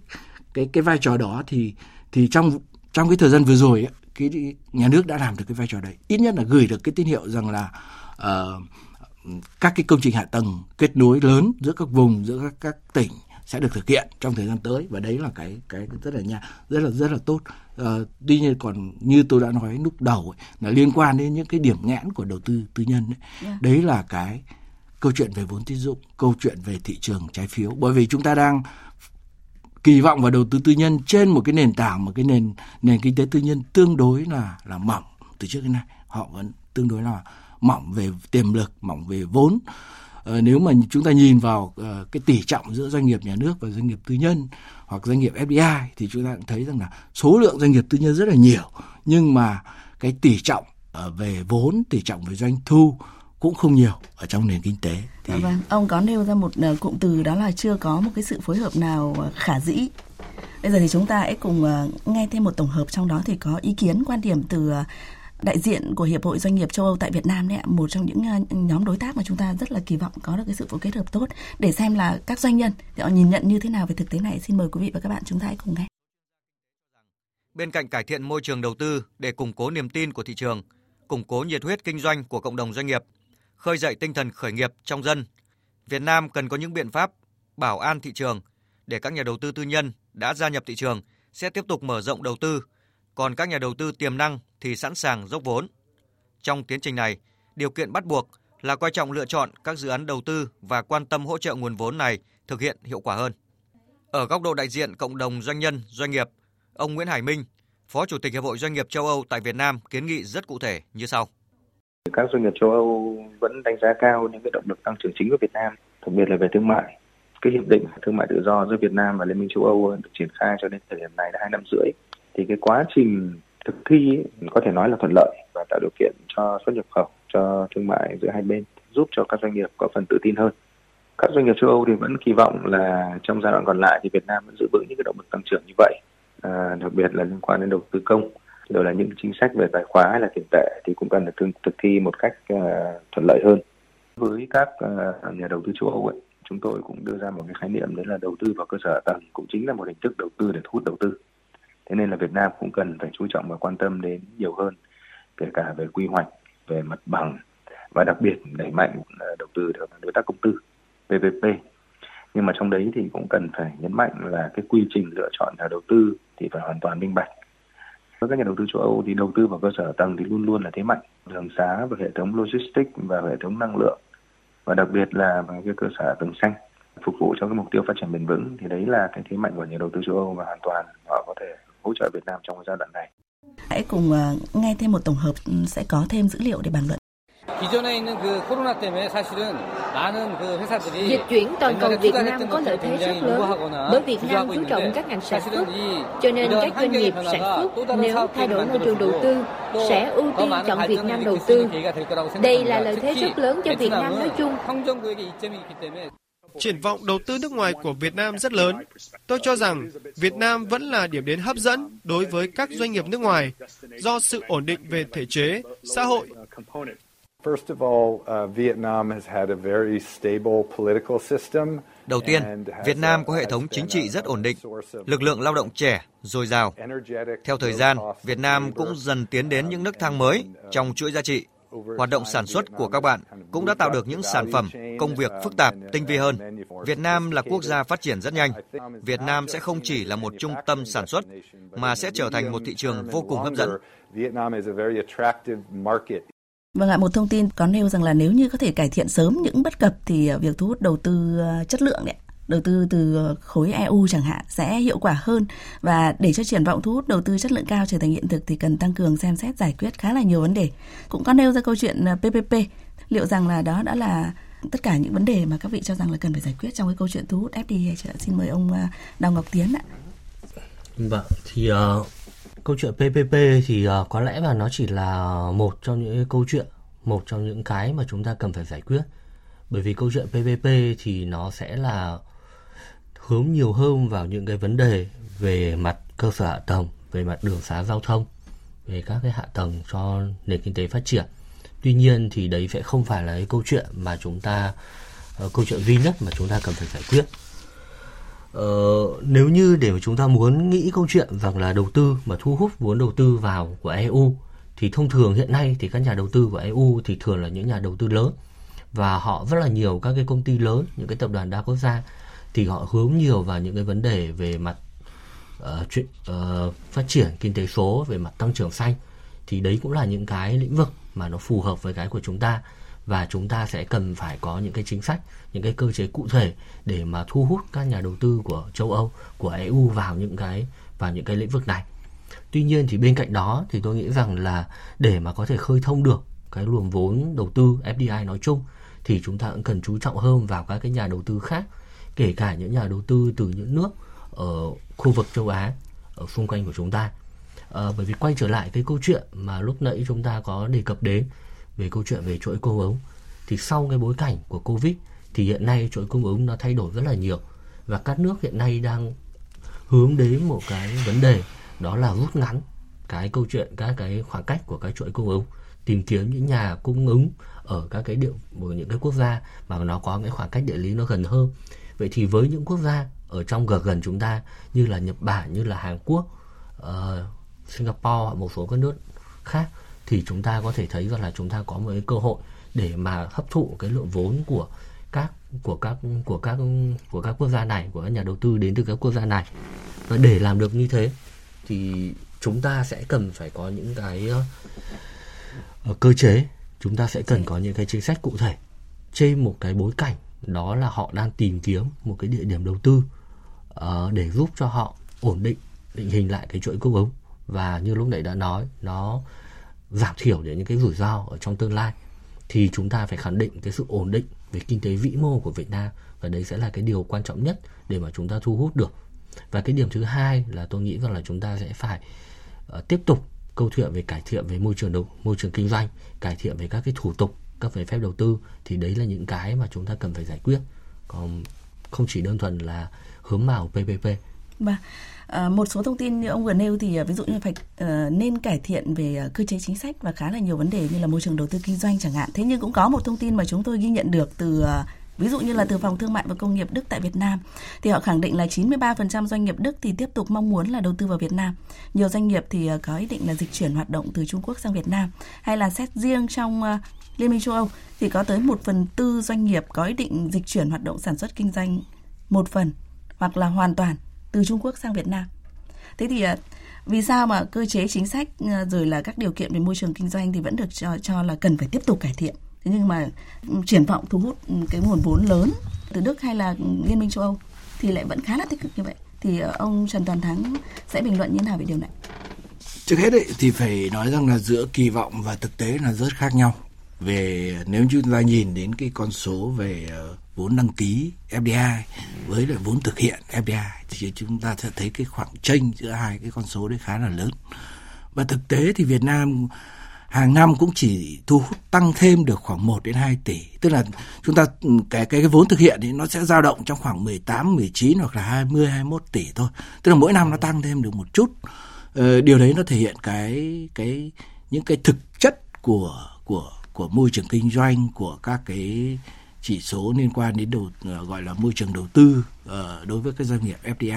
cái cái vai trò đó thì thì trong trong cái thời gian vừa rồi ấy, cái nhà nước đã làm được cái vai trò đấy, ít nhất là gửi được cái tín hiệu rằng là uh, các cái công trình hạ tầng kết nối lớn giữa các vùng, giữa các, các tỉnh sẽ được thực hiện trong thời gian tới, và đấy là cái cái rất là nha, rất là rất là tốt. À, tuy nhiên còn như tôi đã nói lúc đầu ấy, là liên quan đến những cái điểm nghẽn của đầu tư tư nhân ấy. Yeah. Đấy là cái câu chuyện về vốn tín dụng, câu chuyện về thị trường trái phiếu, bởi vì chúng ta đang kỳ vọng vào đầu tư tư nhân trên một cái nền tảng, một cái nền nền kinh tế tư nhân tương đối là là mỏng từ trước đến nay, họ vẫn tương đối là mỏng về tiềm lực, mỏng về vốn. Nếu mà chúng ta nhìn vào cái tỷ trọng giữa doanh nghiệp nhà nước và doanh nghiệp tư nhân hoặc doanh nghiệp ép đê i thì chúng ta cũng thấy rằng là số lượng doanh nghiệp tư nhân rất là nhiều, nhưng mà cái tỷ trọng về vốn, tỷ trọng về doanh thu cũng không nhiều ở trong nền kinh tế. Thì... Dạ vâng, ông có nêu ra một cụm từ đó là chưa có một cái sự phối hợp nào khả dĩ. Bây giờ thì chúng ta hãy cùng nghe thêm một tổng hợp, trong đó thì có ý kiến quan điểm từ đại diện của Hiệp hội Doanh nghiệp châu Âu tại Việt Nam đấy ạ, một trong những nhóm đối tác mà chúng ta rất là kỳ vọng có được cái sự phối kết hợp tốt, để xem là các doanh nhân thì họ nhìn nhận như thế nào về thực tế này. Xin mời quý vị và các bạn chúng ta hãy cùng nghe. Bên cạnh cải thiện môi trường đầu tư để củng cố niềm tin của thị trường, củng cố nhiệt huyết kinh doanh của cộng đồng doanh nghiệp, khơi dậy tinh thần khởi nghiệp trong dân, Việt Nam cần có những biện pháp bảo an thị trường để các nhà đầu tư tư nhân đã gia nhập thị trường sẽ tiếp tục mở rộng đầu tư, còn các nhà đầu tư tiềm năng thì sẵn sàng dốc vốn. Trong tiến trình này, điều kiện bắt buộc là coi trọng lựa chọn các dự án đầu tư và quan tâm hỗ trợ nguồn vốn này thực hiện hiệu quả hơn. Ở góc độ đại diện cộng đồng doanh nhân, doanh nghiệp, ông Nguyễn Hải Minh, Phó Chủ tịch Hiệp hội Doanh nghiệp châu Âu tại Việt Nam kiến nghị rất cụ thể như sau. Các doanh nghiệp châu Âu vẫn đánh giá cao những cái động lực tăng trưởng chính của Việt Nam, đặc biệt là về thương mại. Cái hiệp định thương mại tự do giữa Việt Nam và Liên minh châu Âu được triển khai cho đến thời điểm này đã hai năm rưỡi. Thì cái quá trình thực thi ấy, có thể nói là thuận lợi và tạo điều kiện cho xuất nhập khẩu, cho thương mại giữa hai bên, giúp cho các doanh nghiệp có phần tự tin hơn. Các doanh nghiệp châu Âu thì vẫn kỳ vọng là trong giai đoạn còn lại thì Việt Nam vẫn giữ vững những cái động lực tăng trưởng như vậy, à, đặc biệt là liên quan đến đầu tư công, rồi là những chính sách về tài khóa hay là tiền tệ thì cũng cần được thực thi một cách uh, thuận lợi hơn. Với các uh, nhà đầu tư châu Âu ấy, chúng tôi cũng đưa ra một cái khái niệm, đấy là đầu tư vào cơ sở tầng cũng chính là một hình thức đầu tư để thu hút đầu tư. Thế nên là Việt Nam cũng cần phải chú trọng và quan tâm đến nhiều hơn, kể cả về quy hoạch, về mặt bằng và đặc biệt đẩy mạnh đầu tư theo đối tác công tư pê pê pê. Nhưng mà trong đấy thì cũng cần phải nhấn mạnh là cái quy trình lựa chọn nhà đầu tư thì phải hoàn toàn minh bạch. Với các nhà đầu tư châu Âu thì đầu tư vào cơ sở tầng thì luôn luôn là thế mạnh, đường xá và hệ thống logistics và hệ thống năng lượng, và đặc biệt là cái cơ sở tầng xanh phục vụ cho cái mục tiêu phát triển bền vững, thì đấy là cái thế mạnh của nhà đầu tư châu Âu và hoàn toàn họ có thể hỗ trợ Việt Nam trong giai đoạn này. Hãy cùng nghe thêm một tổng hợp sẽ có thêm dữ liệu để bàn luận. Dịch chuyển toàn cầu Việt Nam có lợi thế rất lớn, bởi Việt Nam chú trọng các ngành sản xuất, cho nên các doanh nghiệp sản xuất nếu thay đổi môi trường đầu tư sẽ ưu tiên chọn Việt Nam đầu tư. Đây là lợi thế rất lớn cho Việt Nam nói chung. Triển vọng đầu tư nước ngoài của Việt Nam rất lớn. Tôi cho rằng Việt Nam vẫn là điểm đến hấp dẫn đối với các doanh nghiệp nước ngoài do sự ổn định về thể chế, xã hội. Đầu tiên, Việt Nam có hệ thống chính trị rất ổn định, lực lượng lao động trẻ, dồi dào. Theo thời gian, Việt Nam cũng dần tiến đến những nấc thang mới trong chuỗi giá trị. Hoạt động sản xuất của các bạn cũng đã tạo được những sản phẩm, công việc phức tạp, tinh vi hơn. Việt Nam là quốc gia phát triển rất nhanh. Việt Nam sẽ không chỉ là một trung tâm sản xuất, mà sẽ trở thành một thị trường vô cùng hấp dẫn. Vâng ạ, một thông tin có nêu rằng là nếu như có thể cải thiện sớm những bất cập thì việc thu hút đầu tư chất lượng đấy, đầu tư từ khối e u chẳng hạn sẽ hiệu quả hơn, và để cho triển vọng thu hút đầu tư chất lượng cao trở thành hiện thực thì cần tăng cường xem xét giải quyết khá là nhiều vấn đề. Cũng có nêu ra câu chuyện pê pê pê, liệu rằng là đó đã là tất cả những vấn đề mà các vị cho rằng là cần phải giải quyết trong cái câu chuyện thu hút ép đê i? Xin mời ông Đào Ngọc Tiến ạ. Vâng, thì uh, câu chuyện pê pê pê thì uh, có lẽ là nó chỉ là một trong những câu chuyện, một trong những cái mà chúng ta cần phải giải quyết, bởi vì câu chuyện pê pê pê thì nó sẽ là hướng nhiều hơn vào những cái vấn đề về mặt cơ sở hạ tầng, về mặt đường xá giao thông, về các cái hạ tầng cho nền kinh tế phát triển. Tuy nhiên thì đấy sẽ không phải là cái câu chuyện mà chúng ta, uh, câu chuyện duy nhất mà chúng ta cần phải giải quyết. Uh, nếu như để mà chúng ta muốn nghĩ câu chuyện rằng là đầu tư mà thu hút vốn đầu tư vào của e u, thì thông thường hiện nay thì các nhà đầu tư của e u thì thường là những nhà đầu tư lớn. và họ rất là nhiều các cái công ty lớn, những cái tập đoàn đa quốc gia thì họ hướng nhiều vào những cái vấn đề về mặt uh, chuyện uh, phát triển kinh tế số, về mặt tăng trưởng xanh, thì đấy cũng là những cái lĩnh vực mà nó phù hợp với cái của chúng ta, và chúng ta sẽ cần phải có những cái chính sách, những cái cơ chế cụ thể để mà thu hút các nhà đầu tư của châu Âu, của e u vào những cái vào những cái lĩnh vực này. Tuy nhiên thì bên cạnh đó thì tôi nghĩ rằng là để mà có thể khơi thông được cái luồng vốn đầu tư ép đê i nói chung thì chúng ta cũng cần chú trọng hơn vào các cái nhà đầu tư khác, kể cả những nhà đầu tư từ những nước ở khu vực châu Á ở xung quanh của chúng ta. À, bởi vì quay trở lại cái câu chuyện mà lúc nãy chúng ta có đề cập đến về câu chuyện về chuỗi cung ứng, thì sau cái bối cảnh của Covid thì hiện nay chuỗi cung ứng nó thay đổi rất là nhiều, và các nước hiện nay đang hướng đến một cái vấn đề đó là rút ngắn cái câu chuyện các cái khoảng cách của các chuỗi cung ứng, tìm kiếm những nhà cung ứng ở các cái địa những cái quốc gia mà nó có cái khoảng cách địa lý nó gần hơn. Vậy thì với những quốc gia ở trong gần gần chúng ta như là Nhật Bản, như là Hàn Quốc, uh, Singapore, một số các nước khác, thì chúng ta có thể thấy rằng là chúng ta có một cái cơ hội để mà hấp thụ cái lượng vốn của các của các của các của các quốc gia này, của các nhà đầu tư đến từ các quốc gia này. Và để làm được như thế thì chúng ta sẽ cần phải có những cái uh, cơ chế, chúng ta sẽ cần có những cái chính sách cụ thể trên một cái bối cảnh đó là họ đang tìm kiếm một cái địa điểm đầu tư uh, để giúp cho họ ổn định định hình lại cái chuỗi cung ứng, và như lúc nãy đã nói, nó giảm thiểu đến những cái rủi ro ở trong tương lai. Thì chúng ta phải khẳng định cái sự ổn định về kinh tế vĩ mô của Việt Nam, và đấy sẽ là cái điều quan trọng nhất để mà chúng ta thu hút được. Và cái điểm thứ hai là tôi nghĩ rằng là chúng ta sẽ phải uh, tiếp tục câu chuyện về cải thiện về môi trường đầu, môi trường kinh doanh, cải thiện về các cái thủ tục, các giấy phép đầu tư, thì đấy là những cái mà chúng ta cần phải giải quyết, còn không chỉ đơn thuần là hướng vào pê pê pê. Vâng. À, một số thông tin như ông vừa nêu thì ví dụ như phải uh, nên cải thiện về cơ chế chính sách và khá là nhiều vấn đề như là môi trường đầu tư kinh doanh chẳng hạn. Thế nhưng cũng có một thông tin mà chúng tôi ghi nhận được từ uh, ví dụ như là từ Phòng Thương mại và Công nghiệp Đức tại Việt Nam, thì họ khẳng định là chín mươi ba phần trăm doanh nghiệp Đức thì tiếp tục mong muốn là đầu tư vào Việt Nam. Nhiều doanh nghiệp thì có ý định là dịch chuyển hoạt động từ Trung Quốc sang Việt Nam, hay là xét riêng trong uh, Liên minh châu Âu thì có tới một phần tư doanh nghiệp có ý định dịch chuyển hoạt động sản xuất kinh doanh một phần hoặc là hoàn toàn từ Trung Quốc sang Việt Nam. Thế thì vì sao mà cơ chế chính sách rồi là các điều kiện về môi trường kinh doanh thì vẫn được cho, cho là cần phải tiếp tục cải thiện. Thế nhưng mà triển vọng thu hút cái nguồn vốn lớn từ Đức hay là Liên minh châu Âu thì lại vẫn khá là tích cực như vậy. Thì ông Trần Toàn Thắng sẽ bình luận như thế nào về điều này? Trước hết ấy, thì phải nói rằng là giữa kỳ vọng và thực tế là rất khác nhau. Về nếu chúng ta nhìn đến cái con số về vốn đăng ký ép đê i với lại vốn thực hiện ép đê i thì chúng ta sẽ thấy cái khoảng chênh giữa hai cái con số đấy khá là lớn. Và thực tế thì Việt Nam hàng năm cũng chỉ thu hút tăng thêm được khoảng một đến hai tỷ, tức là chúng ta cái cái cái vốn thực hiện thì nó sẽ dao động trong khoảng mười tám, mười chín hoặc là hai mươi, hai mươi mốt tỷ thôi. Tức là mỗi năm nó tăng thêm được một chút. Điều đấy nó thể hiện cái cái những cái thực chất của của của môi trường kinh doanh, của các cái chỉ số liên quan đến đầu, gọi là môi trường đầu tư uh, đối với các doanh nghiệp ép đê i.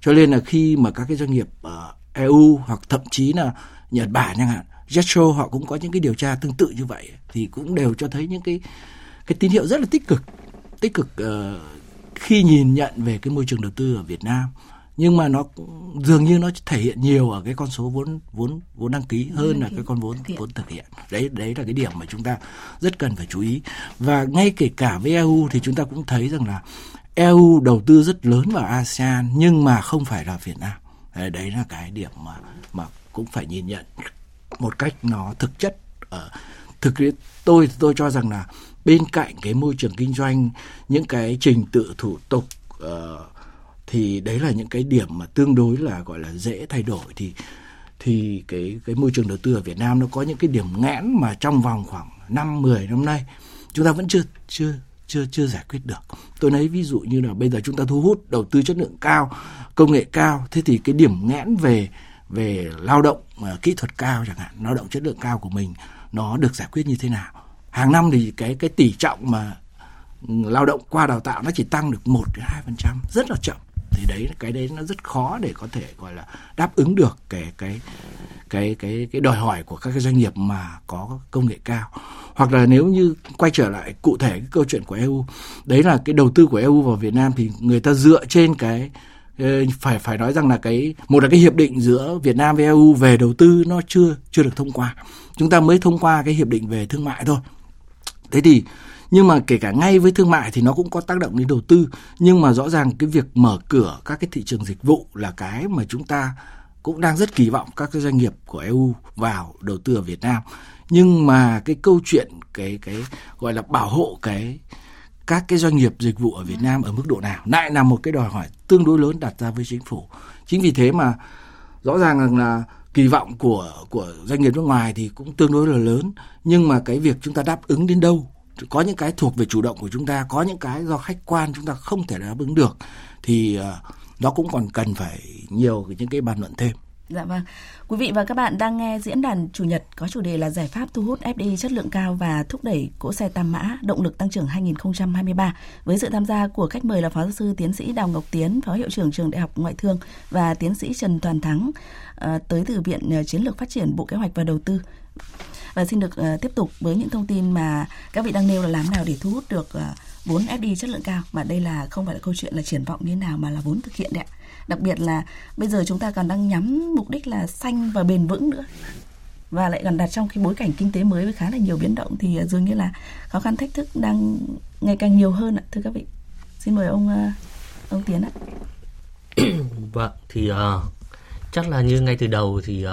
Cho nên là khi mà các cái doanh nghiệp uh, e u hoặc thậm chí là Nhật Bản chẳng hạn, JETRO họ cũng có những cái điều tra tương tự như vậy, thì cũng đều cho thấy những cái cái tín hiệu rất là tích cực, tích cực uh, khi nhìn nhận về cái môi trường đầu tư ở Việt Nam. Nhưng mà nó dường như nó thể hiện nhiều ở cái con số vốn vốn vốn đăng ký hơn ừ, là cái con vốn vốn thực hiện. Đấy đấy là cái điểm mà chúng ta rất cần phải chú ý. Và ngay kể cả với e u thì chúng ta cũng thấy rằng là e u đầu tư rất lớn vào ASEAN nhưng mà không phải là Việt Nam. Đấy, đấy là cái điểm mà mà cũng phải nhìn nhận một cách nó thực chất. Ở thực tôi tôi cho rằng là bên cạnh cái môi trường kinh doanh, những cái trình tự thủ tục uh, thì đấy là những cái điểm mà tương đối là gọi là dễ thay đổi, thì thì cái cái môi trường đầu tư ở Việt Nam nó có những cái điểm nghẽn mà trong vòng khoảng năm mười năm nay chúng ta vẫn chưa chưa chưa chưa giải quyết được. Tôi lấy ví dụ như là bây giờ chúng ta thu hút đầu tư chất lượng cao, công nghệ cao, thế thì cái điểm nghẽn về về lao động uh, kỹ thuật cao chẳng hạn, lao động chất lượng cao của mình nó được giải quyết như thế nào? Hàng năm thì cái cái tỷ trọng mà lao động qua đào tạo nó chỉ tăng được một đến hai phần trăm, rất là chậm. thì đấy cái đấy nó rất khó để có thể gọi là đáp ứng được cái cái cái cái cái đòi hỏi của các cái doanh nghiệp mà có công nghệ cao. Hoặc là nếu như quay trở lại cụ thể cái câu chuyện của e u, đấy là cái đầu tư của e u vào Việt Nam thì người ta dựa trên cái phải phải nói rằng là cái một là cái hiệp định giữa Việt Nam với e u về đầu tư nó chưa chưa được thông qua. Chúng ta mới thông qua cái hiệp định về thương mại thôi. Thế thì nhưng mà kể cả ngay với thương mại thì nó cũng có tác động đến đầu tư, nhưng mà rõ ràng cái việc mở cửa các cái thị trường dịch vụ là cái mà chúng ta cũng đang rất kỳ vọng các cái doanh nghiệp của e u vào đầu tư ở Việt Nam. Nhưng mà cái câu chuyện cái cái gọi là bảo hộ cái các cái doanh nghiệp dịch vụ ở Việt Nam ở mức độ nào lại là một cái đòi hỏi tương đối lớn đặt ra với chính phủ. Chính vì thế mà rõ ràng là kỳ vọng của của doanh nghiệp nước ngoài thì cũng tương đối là lớn, nhưng mà cái việc chúng ta đáp ứng đến đâu, có những cái thuộc về chủ động của chúng ta, có những cái do khách quan chúng ta không thể đáp ứng được, thì nó cũng còn cần phải nhiều những cái bàn luận thêm. Dạ vâng. Quý vị và các bạn đang nghe diễn đàn Chủ nhật có chủ đề là giải pháp thu hút ép đê i chất lượng cao và thúc đẩy cỗ xe tam mã, động lực tăng trưởng hai không hai ba, với sự tham gia của khách mời là Phó Giáo sư Tiến sĩ Đào Ngọc Tiến, Phó Hiệu trưởng Trường Đại học Ngoại thương, và Tiến sĩ Trần Toàn Thắng tới từ Viện Chiến lược Phát triển Bộ Kế hoạch và Đầu tư. Và xin được tiếp tục với những thông tin mà các vị đang nêu là làm nào để thu hút được vốn ép đê i chất lượng cao, mà đây là không phải là câu chuyện là triển vọng như thế nào mà là vốn thực hiện đấy ạ. Đặc biệt là bây giờ chúng ta còn đang nhắm mục đích là xanh và bền vững nữa, và lại còn đặt trong cái bối cảnh kinh tế mới với khá là nhiều biến động, thì dường như là khó khăn thách thức đang ngày càng nhiều hơn ạ, thưa các vị. Xin mời ông ông Tiến ạ. Vâng, thì uh, chắc là như ngay từ đầu thì uh,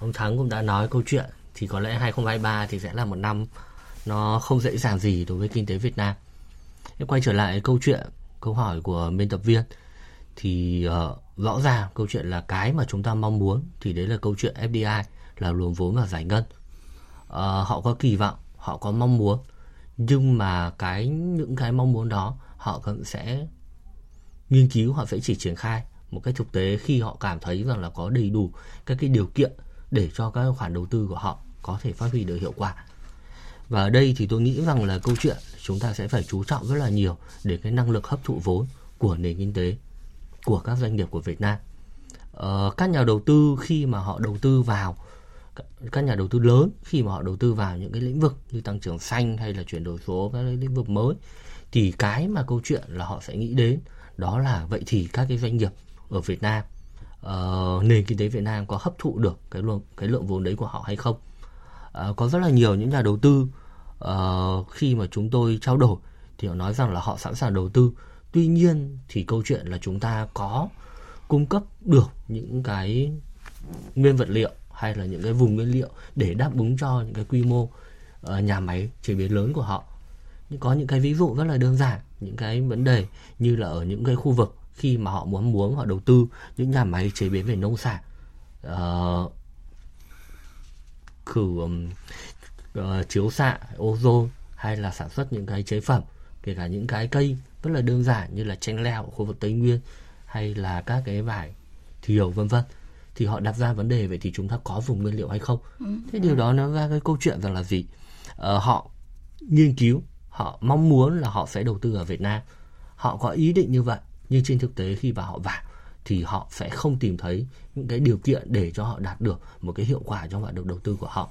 ông Thắng cũng đã nói câu chuyện thì có lẽ hai không hai ba thì sẽ là một năm nó không dễ dàng gì đối với kinh tế Việt Nam. Quay trở lại câu chuyện câu hỏi của biên tập viên thì uh, rõ ràng câu chuyện là cái mà chúng ta mong muốn thì đấy là câu chuyện ép đê i, là luồng vốn và giải ngân. Uh, họ có kỳ vọng, họ có mong muốn, nhưng mà cái những cái mong muốn đó họ cũng sẽ nghiên cứu, họ sẽ chỉ triển khai một cách thực tế khi họ cảm thấy rằng là có đầy đủ các cái điều kiện để cho các khoản đầu tư của họ có thể phát huy được hiệu quả. Và ở đây thì tôi nghĩ rằng là câu chuyện chúng ta sẽ phải chú trọng rất là nhiều đến cái năng lực hấp thụ vốn của nền kinh tế, của các doanh nghiệp của Việt Nam. Ờ, các nhà đầu tư khi mà họ đầu tư vào, các nhà đầu tư lớn khi mà họ đầu tư vào những cái lĩnh vực như tăng trưởng xanh hay là chuyển đổi số, các lĩnh vực mới, thì cái mà câu chuyện là họ sẽ nghĩ đến đó là vậy thì các cái doanh nghiệp ở Việt Nam, uh, nền kinh tế Việt Nam có hấp thụ được cái lượng, cái lượng vốn đấy của họ hay không. Uh, có rất là nhiều những nhà đầu tư uh, khi mà chúng tôi trao đổi thì họ nói rằng là họ sẵn sàng đầu tư. Tuy nhiên thì câu chuyện là chúng ta có cung cấp được những cái nguyên vật liệu hay là những cái vùng nguyên liệu để đáp ứng cho những cái quy mô uh, nhà máy chế biến lớn của họ. Có những cái ví dụ rất là đơn giản, những cái vấn đề như là ở những cái khu vực khi mà họ muốn muốn họ đầu tư những nhà máy chế biến về nông sản, uh, khử um, uh, chiếu xạ, ozone, hay là sản xuất những cái chế phẩm, kể cả những cái cây rất là đơn giản như là chanh leo ở khu vực Tây Nguyên hay là các cái vải thiều vân vân, thì họ đặt ra vấn đề vậy thì chúng ta có vùng nguyên liệu hay không. Thế điều đó nó ra cái câu chuyện rằng là gì, ờ, họ nghiên cứu, họ mong muốn là họ sẽ đầu tư ở Việt Nam, họ có ý định như vậy, nhưng trên thực tế khi mà họ vào thì họ sẽ không tìm thấy những cái điều kiện để cho họ đạt được một cái hiệu quả trong hoạt động đầu tư của họ.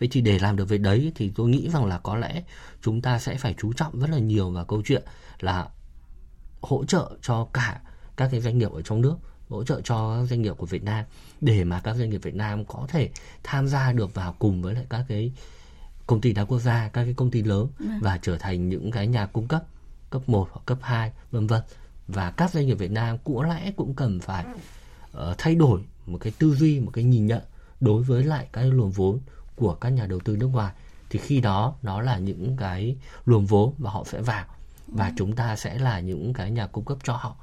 Vậy thì để làm được về đấy thì tôi nghĩ rằng là có lẽ chúng ta sẽ phải chú trọng rất là nhiều vào câu chuyện là hỗ trợ cho cả các cái doanh nghiệp ở trong nước, hỗ trợ cho doanh nghiệp của Việt Nam để mà các doanh nghiệp Việt Nam có thể tham gia được vào cùng với lại các cái công ty đa quốc gia, các cái công ty lớn và trở thành những cái nhà cung cấp cấp một hoặc cấp hai vân vân. Và các doanh nghiệp Việt Nam cũng lẽ cũng cần phải uh, thay đổi một cái tư duy, một cái nhìn nhận đối với lại cái luồng vốn của các nhà đầu tư nước ngoài, thì khi đó nó là những cái luồng vốn mà họ sẽ vào và chúng ta sẽ là những cái nhà cung cấp cho họ,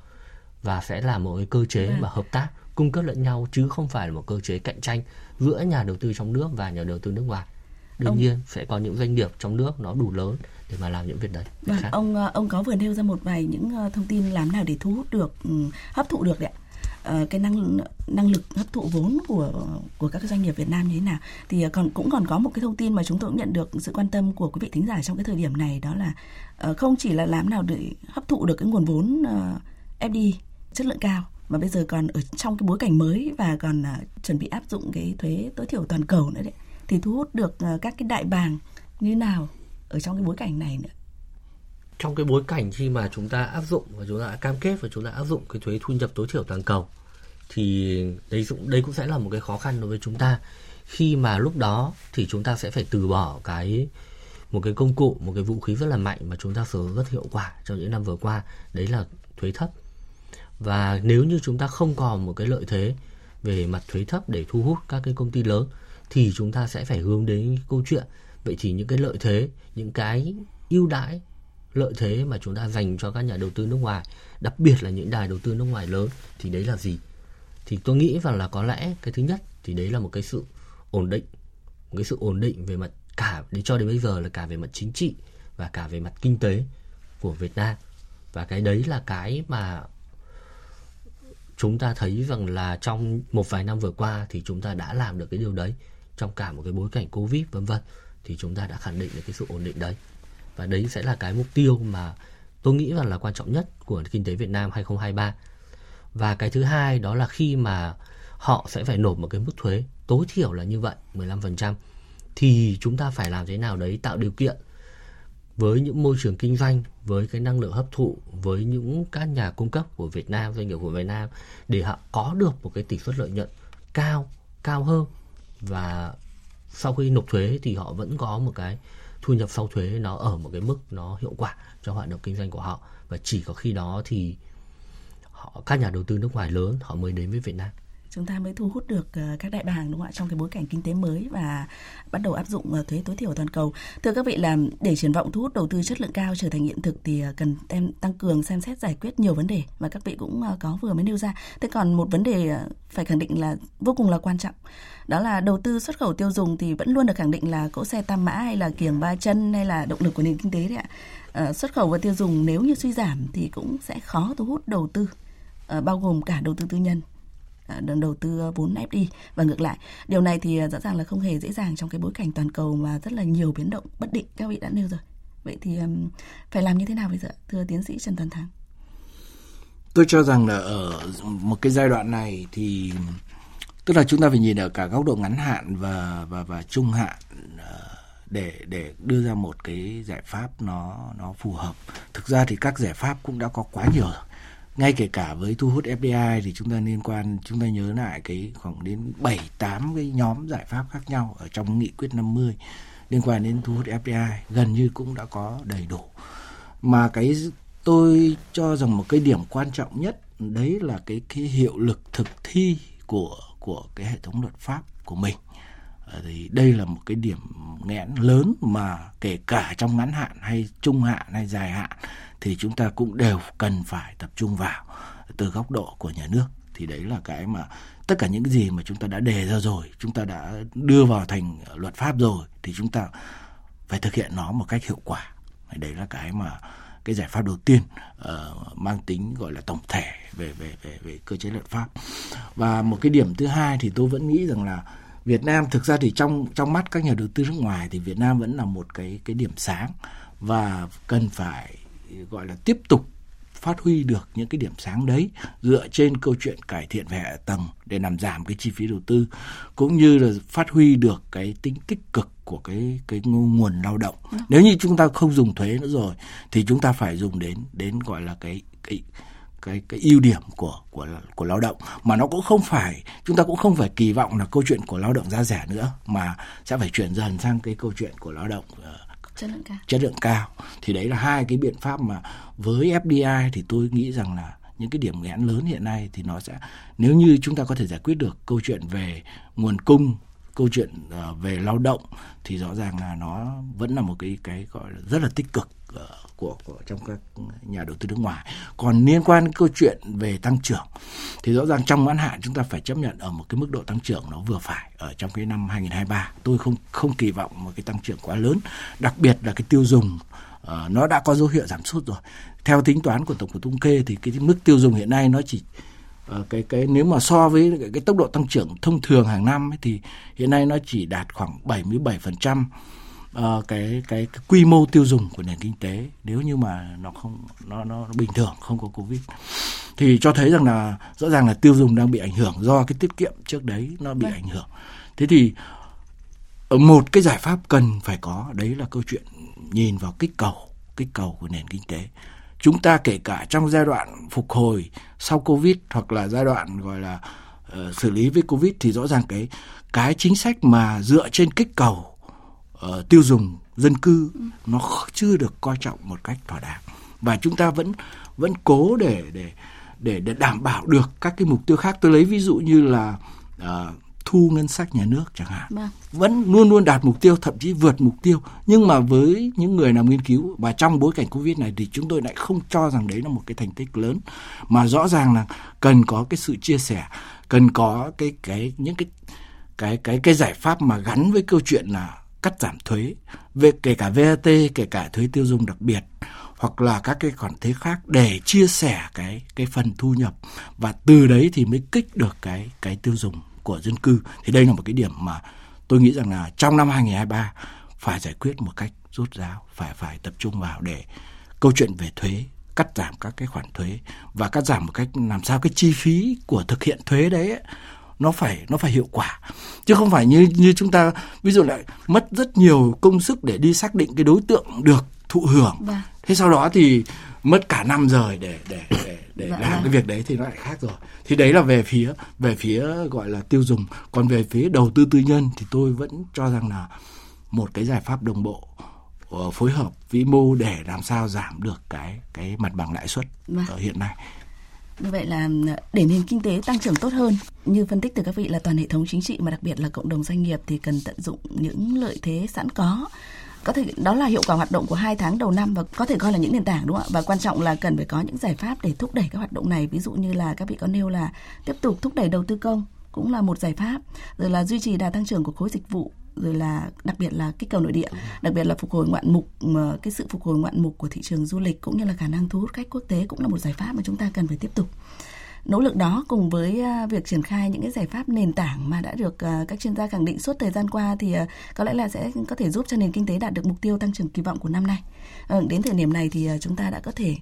và sẽ là một cái cơ chế mà hợp tác cung cấp lẫn nhau chứ không phải là một cơ chế cạnh tranh giữa nhà đầu tư trong nước và nhà đầu tư nước ngoài. Đương ông... nhiên sẽ có những doanh nghiệp trong nước nó đủ lớn để mà làm những việc đấy. Vâng, ông ông có vừa nêu ra một vài những thông tin làm nào để thu hút được, hấp thụ được đấy ạ. Uh, cái năng năng lực hấp thụ vốn của của các doanh nghiệp Việt Nam như thế nào, thì còn cũng còn có một cái thông tin mà chúng tôi cũng nhận được sự quan tâm của quý vị thính giả trong cái thời điểm này, đó là uh, không chỉ là làm nào để hấp thụ được cái nguồn vốn uh, ép đê i chất lượng cao, mà bây giờ còn ở trong cái bối cảnh mới và còn uh, chuẩn bị áp dụng cái thuế tối thiểu toàn cầu nữa đấy, thì thu hút được uh, các cái đại bàng như nào ở trong cái bối cảnh này nữa. Trong cái bối cảnh khi mà chúng ta áp dụng và chúng ta đã cam kết và chúng ta áp dụng cái thuế thu nhập tối thiểu toàn cầu, thì đấy cũng đây cũng sẽ là một cái khó khăn đối với chúng ta, khi mà lúc đó thì chúng ta sẽ phải từ bỏ cái một cái công cụ, một cái vũ khí rất là mạnh mà chúng ta sử dụng rất hiệu quả trong những năm vừa qua, đấy là thuế thấp. Và nếu như chúng ta không còn một cái lợi thế về mặt thuế thấp để thu hút các cái công ty lớn, thì chúng ta sẽ phải hướng đến câu chuyện vậy thì những cái lợi thế, những cái ưu đãi, lợi thế mà chúng ta dành cho các nhà đầu tư nước ngoài, đặc biệt là những đài đầu tư nước ngoài lớn, thì đấy là gì? Thì tôi nghĩ rằng là có lẽ cái thứ nhất thì đấy là một cái sự ổn định, một cái sự ổn định về mặt cả đến cho đến bây giờ là cả về mặt chính trị và cả về mặt kinh tế của Việt Nam. Và cái đấy là cái mà chúng ta thấy rằng là trong một vài năm vừa qua thì chúng ta đã làm được cái điều đấy, trong cả một cái bối cảnh Covid vân vân, thì chúng ta đã khẳng định được cái sự ổn định đấy. Và đấy sẽ là cái mục tiêu mà tôi nghĩ rằng là quan trọng nhất của kinh tế Việt Nam hai không hai ba. Và cái thứ hai đó là khi mà họ sẽ phải nộp một cái mức thuế tối thiểu là như vậy, mười lăm phần trăm, thì chúng ta phải làm thế nào đấy tạo điều kiện với những môi trường kinh doanh, với cái năng lượng hấp thụ, với những các nhà cung cấp của Việt Nam, doanh nghiệp của Việt Nam, để họ có được một cái tỷ suất lợi nhuận cao, cao hơn, và sau khi nộp thuế thì họ vẫn có một cái thu nhập sau thuế nó ở một cái mức nó hiệu quả cho hoạt động kinh doanh của họ. Và chỉ có khi đó thì họ, các nhà đầu tư nước ngoài lớn họ mới đến với Việt Nam. Chúng ta mới thu hút được các đại bàng, đúng không ạ, trong cái bối cảnh kinh tế mới và bắt đầu áp dụng thuế tối thiểu toàn cầu. Thưa các vị, là để triển vọng thu hút đầu tư chất lượng cao trở thành hiện thực thì cần tăng cường xem xét giải quyết nhiều vấn đề mà các vị cũng có vừa mới nêu ra. Thế còn một vấn đề phải khẳng định là vô cùng là quan trọng, đó là đầu tư xuất khẩu tiêu dùng thì vẫn luôn được khẳng định là cỗ xe tam mã hay là kiềng ba chân hay là động lực của nền kinh tế đấy ạ. À, xuất khẩu và tiêu dùng nếu như suy giảm thì cũng sẽ khó thu hút đầu tư, à, bao gồm cả đầu tư tư nhân, đầu tư vốn ép đê i và ngược lại. Điều này thì rõ ràng là không hề dễ dàng trong cái bối cảnh toàn cầu mà rất là nhiều biến động bất định các vị đã nêu rồi. Vậy thì phải làm như thế nào bây giờ, thưa tiến sĩ Trần Toàn Thắng? Tôi cho rằng là ở một cái giai đoạn này thì tức là chúng ta phải nhìn ở cả góc độ ngắn hạn và và và trung hạn để để đưa ra một cái giải pháp nó nó phù hợp. Thực ra thì các giải pháp cũng đã có quá nhiều rồi. Ngay kể cả với thu hút ép đê i thì chúng ta liên quan, chúng ta nhớ lại cái khoảng đến bảy tám cái nhóm giải pháp khác nhau ở trong nghị quyết năm mươi liên quan đến thu hút ép đê i, gần như cũng đã có đầy đủ. Mà cái tôi cho rằng một cái điểm quan trọng nhất đấy là cái cái hiệu lực thực thi của của cái hệ thống luật pháp của mình. Thì đây là một cái điểm nghẽn lớn mà kể cả trong ngắn hạn hay trung hạn hay dài hạn thì chúng ta cũng đều cần phải tập trung vào từ góc độ của nhà nước. Thì đấy là cái mà tất cả những cái gì mà chúng ta đã đề ra rồi, chúng ta đã đưa vào thành luật pháp rồi, thì chúng ta phải thực hiện nó một cách hiệu quả. Đấy là cái mà cái giải pháp đầu tiên uh, mang tính gọi là tổng thể về, về, về, về cơ chế luật pháp. Và một cái điểm thứ hai thì tôi vẫn nghĩ rằng là Việt Nam thực ra thì trong, trong mắt các nhà đầu tư nước ngoài thì Việt Nam vẫn là một cái, cái điểm sáng và cần phải gọi là tiếp tục phát huy được những cái điểm sáng đấy, dựa trên câu chuyện cải thiện về hạ tầng để làm giảm cái chi phí đầu tư, cũng như là phát huy được cái tính tích cực của cái, cái nguồn lao động. Nếu như chúng ta không dùng thuế nữa rồi thì chúng ta phải dùng đến, đến gọi là cái... cái cái cái ưu điểm của của của lao động, mà nó cũng không phải, chúng ta cũng không phải kỳ vọng là câu chuyện của lao động giá rẻ nữa, mà sẽ phải chuyển dần sang cái câu chuyện của lao động uh, chất lượng cao. Chất lượng cao. Thì đấy là hai cái biện pháp mà với ép đê i thì tôi nghĩ rằng là những cái điểm nghẽn lớn hiện nay thì nó sẽ, nếu như chúng ta có thể giải quyết được câu chuyện về nguồn cung, câu chuyện uh, về lao động, thì rõ ràng là nó vẫn là một cái cái gọi là rất là tích cực Của, của trong các nhà đầu tư nước ngoài. Còn liên quan đến câu chuyện về tăng trưởng thì rõ ràng trong ngắn hạn chúng ta phải chấp nhận ở một cái mức độ tăng trưởng nó vừa phải ở trong cái năm hai không hai ba. Tôi không không kỳ vọng một cái tăng trưởng quá lớn, đặc biệt là cái tiêu dùng uh, nó đã có dấu hiệu giảm sút rồi. Theo tính toán của tổng cục thống kê thì cái mức tiêu dùng hiện nay nó chỉ uh, cái cái nếu mà so với cái, cái tốc độ tăng trưởng thông thường hàng năm ấy, thì hiện nay nó chỉ đạt khoảng bảy mươi bảy phần trăm. Uh, cái, cái cái quy mô tiêu dùng của nền kinh tế, nếu như mà nó không nó nó, nó bình thường, không có Covid. thì cho thấy rằng là rõ ràng là tiêu dùng đang bị ảnh hưởng do cái tiết kiệm trước đấy nó bị đấy. ảnh hưởng. Thế thì một cái giải pháp cần phải có đấy là câu chuyện nhìn vào kích cầu, kích cầu của nền kinh tế. Chúng ta kể cả trong giai đoạn phục hồi sau Covid hoặc là giai đoạn gọi là uh, xử lý với Covid thì rõ ràng cái cái chính sách mà dựa trên kích cầu uh, tiêu dùng dân cư nó chưa được coi trọng một cách thỏa đáng, và chúng ta vẫn vẫn cố để để để để đảm bảo được các cái mục tiêu khác. Tôi lấy ví dụ như là uh, thu ngân sách nhà nước chẳng hạn, Bà. vẫn luôn luôn đạt mục tiêu, thậm chí vượt mục tiêu, nhưng mà với những người làm nghiên cứu và trong bối cảnh Covid này thì chúng tôi lại không cho rằng đấy là một cái thành tích lớn, mà rõ ràng là cần có cái sự chia sẻ, cần có cái cái những cái cái cái cái giải pháp mà gắn với câu chuyện là cắt giảm thuế, về kể cả vê a tê, kể cả thuế tiêu dùng đặc biệt, hoặc là các cái khoản thuế khác để chia sẻ cái cái phần thu nhập, và từ đấy thì mới kích được cái cái tiêu dùng của dân cư. Thì đây là một cái điểm mà tôi nghĩ rằng là trong năm hai không hai ba phải giải quyết một cách rốt ráo, phải phải tập trung vào để câu chuyện về thuế, cắt giảm các cái khoản thuế và cắt giảm một cách làm sao cái chi phí của thực hiện thuế đấy nó phải nó phải hiệu quả, chứ không phải như như chúng ta ví dụ lại mất rất nhiều công sức để đi xác định cái đối tượng được thụ hưởng. Bà. Thế sau đó thì mất cả năm rồi để để để, để làm là. cái việc đấy thì nó lại khác rồi. Thì đấy là về phía về phía gọi là tiêu dùng. Còn về phía đầu tư tư nhân thì tôi vẫn cho rằng là một cái giải pháp đồng bộ, phối hợp vĩ mô để làm sao giảm được cái cái mặt bằng lãi suất ở hiện nay. Như vậy là để nền kinh tế tăng trưởng tốt hơn, như phân tích từ các vị là toàn hệ thống chính trị mà đặc biệt là cộng đồng doanh nghiệp thì cần tận dụng những lợi thế sẵn có. Có thể đó là hiệu quả hoạt động của hai tháng đầu năm và có thể coi là những nền tảng, đúng không ạ? Và quan trọng là cần phải có những giải pháp để thúc đẩy các hoạt động này. Ví dụ như là các vị có nêu là tiếp tục thúc đẩy đầu tư công cũng là một giải pháp, rồi là duy trì đà tăng trưởng của khối dịch vụ, rồi là đặc biệt là kích cầu nội địa, đặc biệt là phục hồi ngoạn mục, cái sự phục hồi ngoạn mục của thị trường du lịch cũng như là khả năng thu hút khách quốc tế cũng là một giải pháp mà chúng ta cần phải tiếp tục. Nỗ lực đó cùng với việc triển khai những cái giải pháp nền tảng mà đã được các chuyên gia khẳng định suốt thời gian qua thì có lẽ là sẽ có thể giúp cho nền kinh tế đạt được mục tiêu tăng trưởng kỳ vọng của năm nay. Đến thời điểm này thì chúng ta đã có thể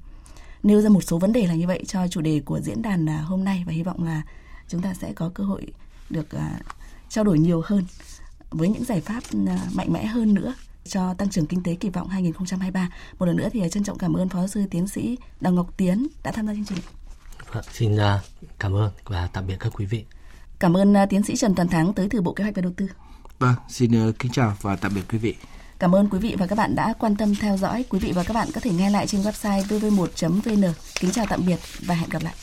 nêu ra một số vấn đề là như vậy cho chủ đề của diễn đàn hôm nay, và hy vọng là chúng ta sẽ có cơ hội được trao đổi nhiều hơn với những giải pháp mạnh mẽ hơn nữa cho tăng trưởng kinh tế kỳ vọng hai không hai ba. Một lần nữa thì trân trọng cảm ơn Phó sư tiến sĩ Đào Ngọc Tiến đã tham gia chương trình. Vâng, xin cảm ơn và tạm biệt các quý vị. Cảm ơn tiến sĩ Trần Toàn Thắng tới từ Bộ Kế hoạch và Đầu tư. Vâng, xin kính chào và tạm biệt quý vị. Cảm ơn quý vị và các bạn đã quan tâm theo dõi. Quý vị và các bạn có thể nghe lại trên website vê vê một chấm vê en. Kính chào tạm biệt và hẹn gặp lại.